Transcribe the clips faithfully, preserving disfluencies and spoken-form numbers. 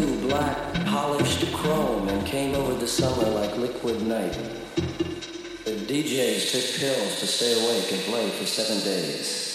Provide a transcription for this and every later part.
new black polished chrome and came over the summer like liquid night. The D Js took pills to stay awake and play for seven days.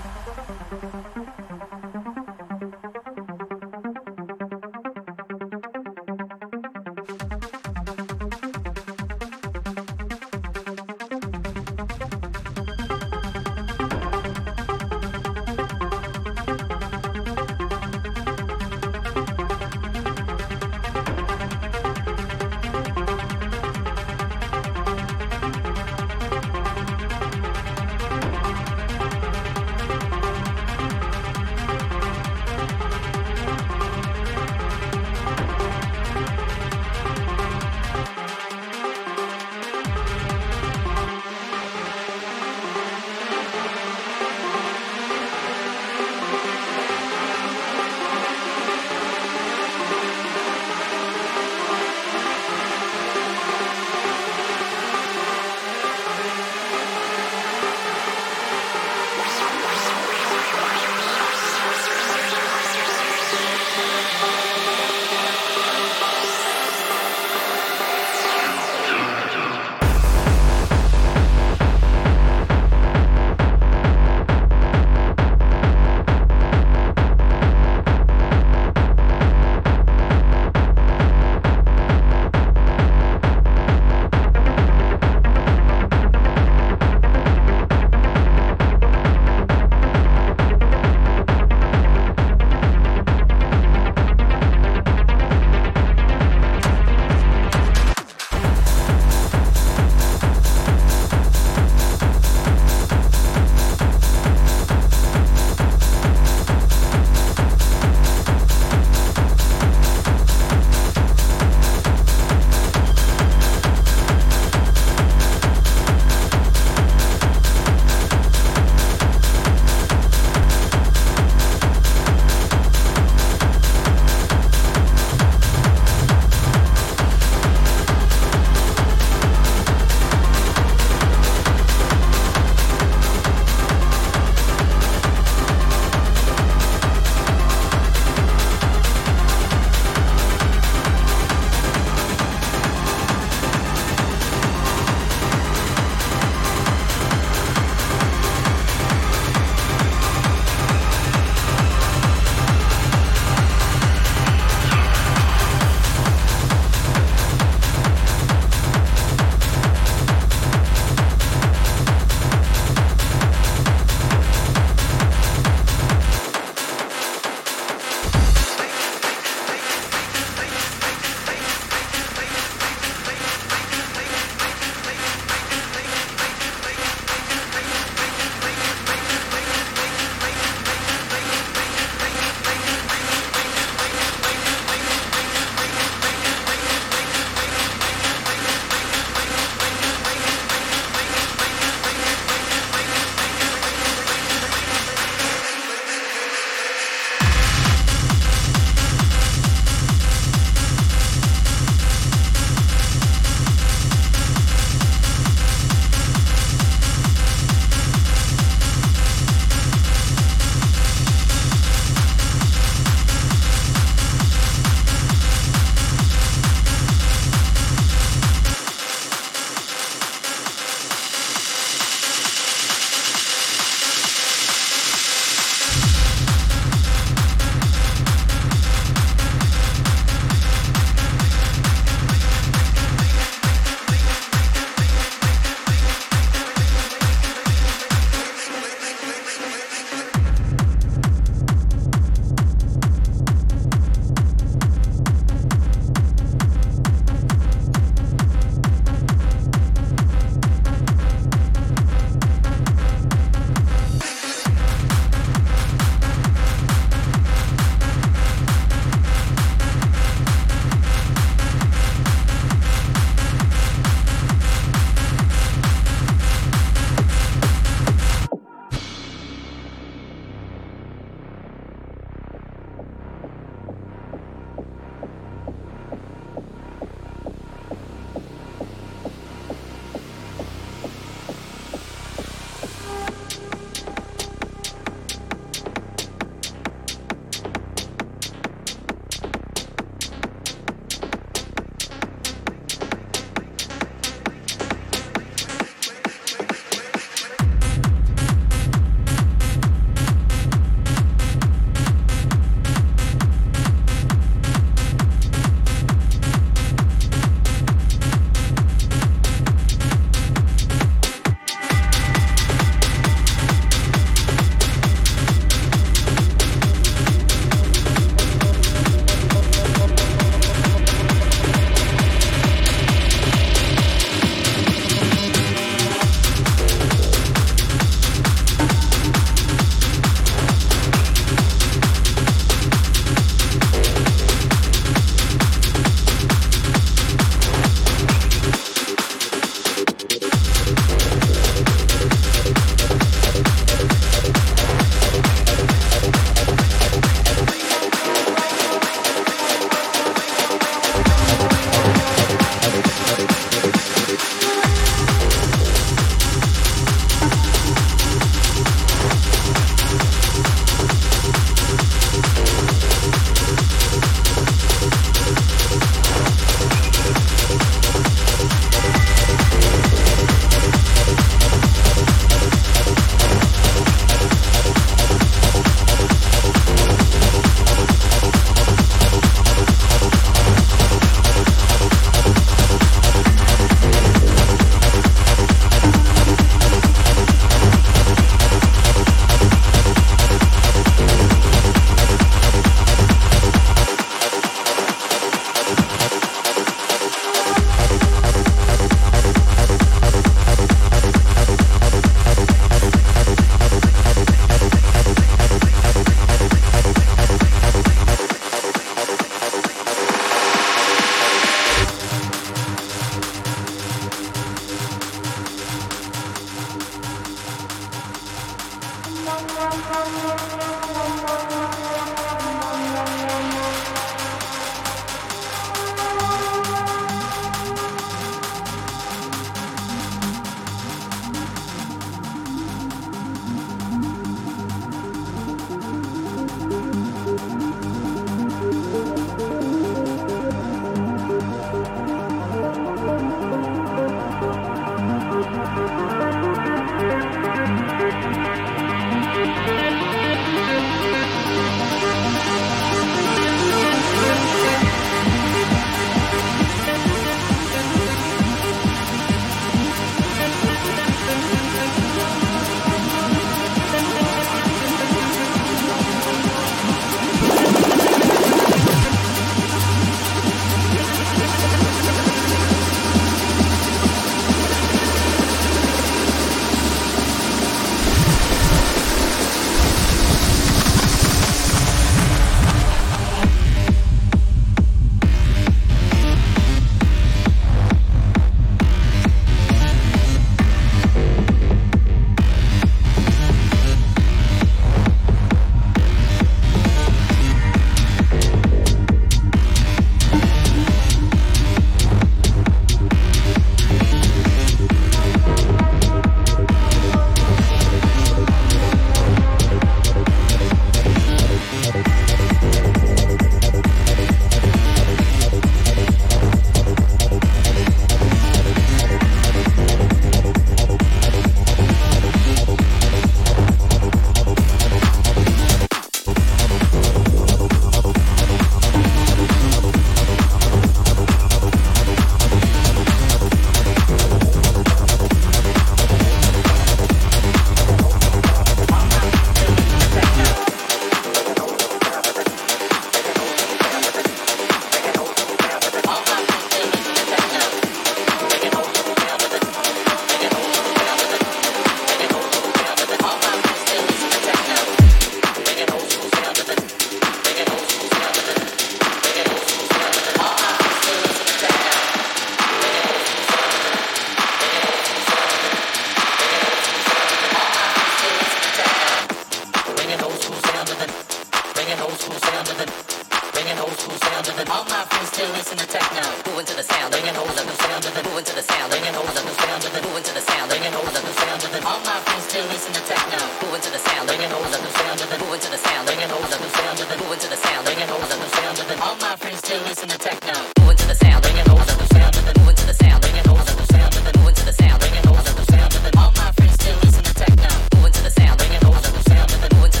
all my friends to listen to techno. Moving to the sound, bringing all the new sound. Moving to the sound, bringing all the new sound. Moving to the sound, bringing all the new sound. All my friends to listen to techno. Moving to the sound, bringing all the new sound. Moving to the sound, bringing all the new sound. Moving to the sound, bringing all the new sound. All my friends to listen to techno. Moving to the sound, bringing all the new sound. Moving to the sound, bringing all the new sound. Moving to the sound, bringing all the new sound. All my friends to listen to techno. Moving to the sound, bringing all the new sound. Moving to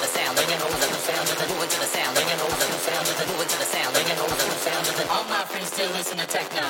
the sound, bringing all the new sound. Moving to the sound, bringing all the new sound. All my friends to listen to techno.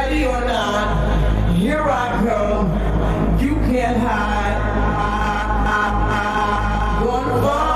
ready or not, here I come. You can't hide. I, I, I, one more.